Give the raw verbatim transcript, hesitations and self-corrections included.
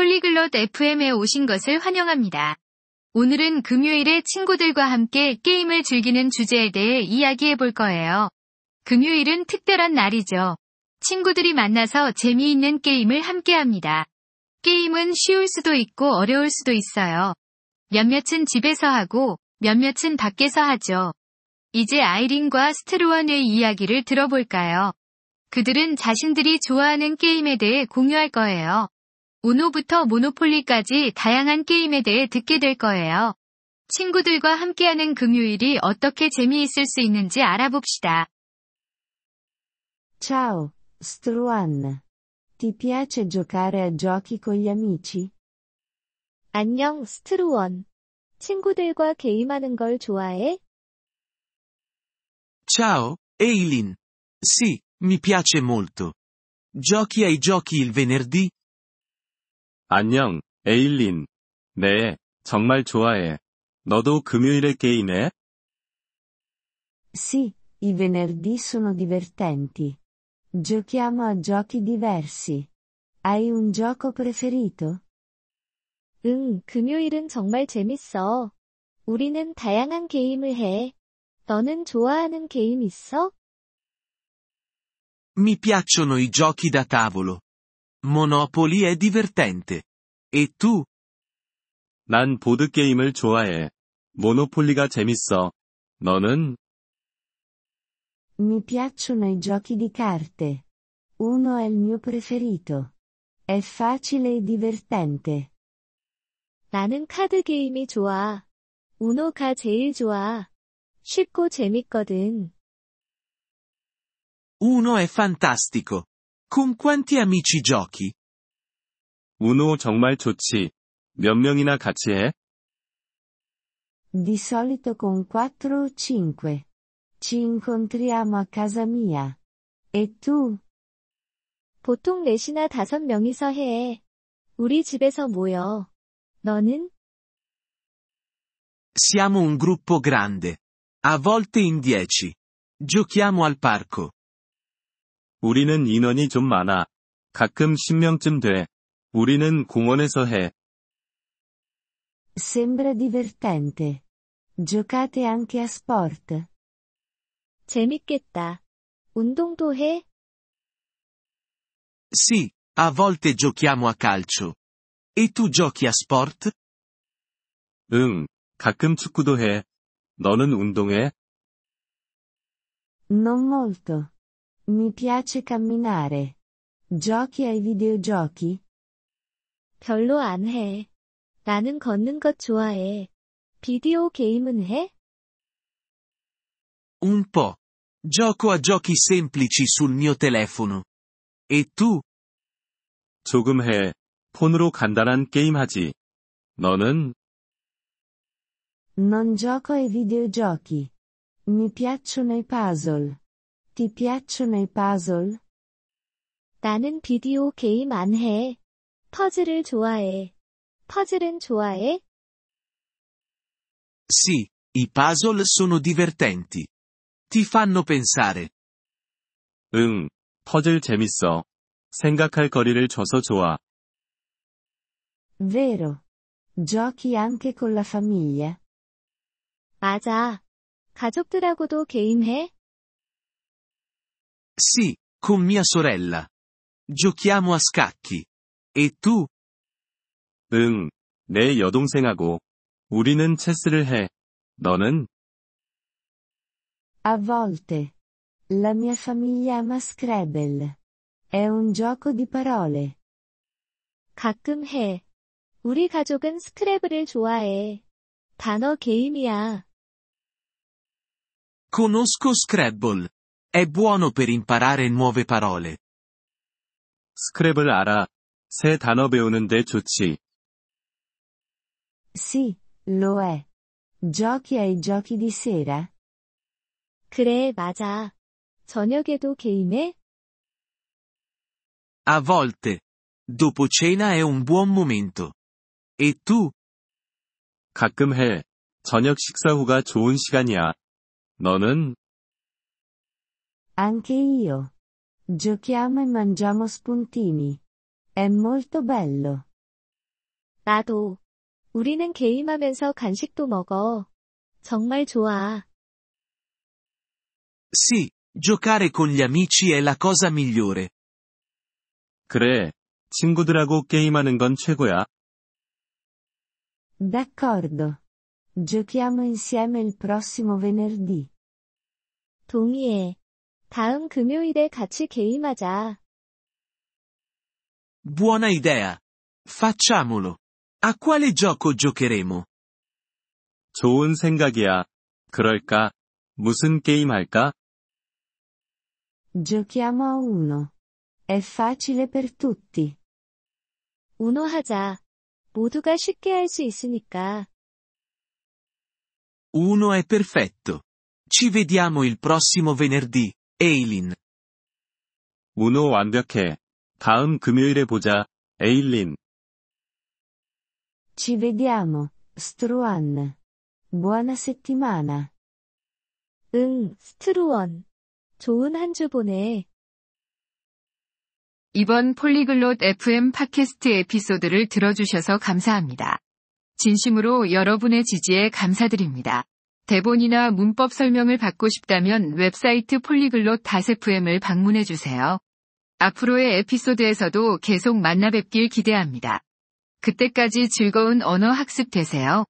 폴리글롯 에프엠에 오신 것을 환영합니다. 오늘은 금요일에 친구들과 함께 게임을 즐기는 주제에 대해 이야기해 볼 거예요. 금요일은 특별한 날이죠. 친구들이 만나서 재미있는 게임을 함께 합니다. 게임은 쉬울 수도 있고 어려울 수도 있어요. 몇몇은 집에서 하고 몇몇은 밖에서 하죠. 이제 아이린과 스트루안의 이야기를 들어볼까요? 그들은 자신들이 좋아하는 게임에 대해 공유할 거예요. 우노부터 모노폴리까지 다양한 게임에 대해 듣게 될 거예요. 친구들과 함께하는 금요일이 어떻게 재미있을 수 있는지 알아봅시다. Ciao, Struan. Ti piace giocare a giochi con gli amici? 안녕, 스트루원. 친구들과 게임하는 걸 좋아해? Ciao, Eileen. Sì, mi piace molto. Giochi ai giochi il venerdì? 안녕, 에일린. 네, 정말 좋아해. 너도 금요일에 게임해? Sì, i venerdì sono divertenti. Giochiamo a giochi diversi. Hai un gioco preferito? 응, 금요일은 정말 재밌어. 우리는 다양한 게임을 해. 너는 좋아하는 게임 있어? Mi piacciono i giochi da tavolo. Monopoly è divertente. E tu? 난 보드게임을 좋아해. 모노폴리가 재밌어. 너는? Mi piacciono i giochi di carte. Uno è il mio preferito. È facile e divertente. 나는 카드게임이 좋아. 우노가 제일 좋아. 쉽고 재밌거든. Uno è fantastico. Con quanti amici giochi? Uno 정말 좋지. 몇 명이나 같이 해? Di solito con quattro o cinque. Ci incontriamo a casa mia. E tu? 보통 넷이나 다섯 명이서 해. 우리 집에서 모여. 너는? Siamo un gruppo grande. A volte in dieci. Giochiamo al parco. 우리는 인원이 좀 많아. 가끔 십 명쯤 돼. 우리는 공원에서 해. Sembra divertente. Giocate anche a sport. 재밌겠다. 운동도 해? Sì, a volte giochiamo a calcio. E tu giochi a sport? 응, 가끔 축구도 해. 너는 운동해? Non molto. Mi piace camminare. Giochi ai videogiochi? 별로 안 해. 나는 걷는 것 좋아해. 비디오 게임은 해? Un po'. Gioco a giochi semplici sul mio telefono. E tu? 조금 해. 폰으로 간단한 게임 하지. 너는? Non gioco ai videogiochi. Mi piacciono i puzzle. Ti piacciono i puzzle? 나는 비디오 게임 안 해. 퍼즐을 좋아해. 퍼즐은 좋아해? Sì, i puzzle sono divertenti. Ti fanno pensare. 응, 퍼즐 재밌어. 생각할 거리를 줘서 좋아. Vero. Giochi anche con la famiglia? 맞아. 가족들하고도 게임해? Sì, con mia sorella. Giochiamo a scacchi. E tu? 응, 내 여동생하고. 우리는 체스를 해. 너는? A volte. La mia famiglia ama Scrabble. È un gioco di parole. 가끔 해. 우리 가족은 스크래블을 좋아해. 단어 게임이야. Conosco Scrabble. È buono per imparare nuove parole. 스크랩을 알아. 새 단어 배우는데 좋지. Sì, lo è. Giochi ai giochi di sera? 그래, 맞아. 저녁에도 게임해? A volte. Dopo cena è un buon momento. E tu? 가끔 해. 저녁 식사 후가 좋은 시간이야. 너는? Anche io. Giochiamo e mangiamo spuntini. È molto bello. 나도. 우리는 게임하면서 간식도 먹어. 정말 좋아. Sì, giocare con gli amici è la cosa migliore. 그래, 친구들하고 게임하는 건 최고야. D'accordo. Giochiamo insieme il prossimo venerdì. 동의해. 다음 금요일에 같이 게임하자. Buona idea. Facciamolo. A quale gioco giocheremo? 좋은 생각이야. 그럴까? 무슨 게임 할까? Giochiamo a Uno. È facile per tutti. Uno 하자. 모두가 쉽게 할 수 있으니까. Uno è perfetto. Ci vediamo il prossimo venerdì, Eileen. Uno 완벽해. 다음 금요일에 보자, 에일린. Ci vediamo, Struan. Buona settimana. 응, 스트루원. 좋은 한 주 보내. 이번 폴리글롯 에프엠 팟캐스트 에피소드를 들어주셔서 감사합니다. 진심으로 여러분의 지지에 감사드립니다. 대본이나 문법 설명을 받고 싶다면 웹사이트 폴리글롯 에프엠을 방문해주세요. 앞으로의 에피소드에서도 계속 만나뵙길 기대합니다. 그때까지 즐거운 언어 학습 되세요.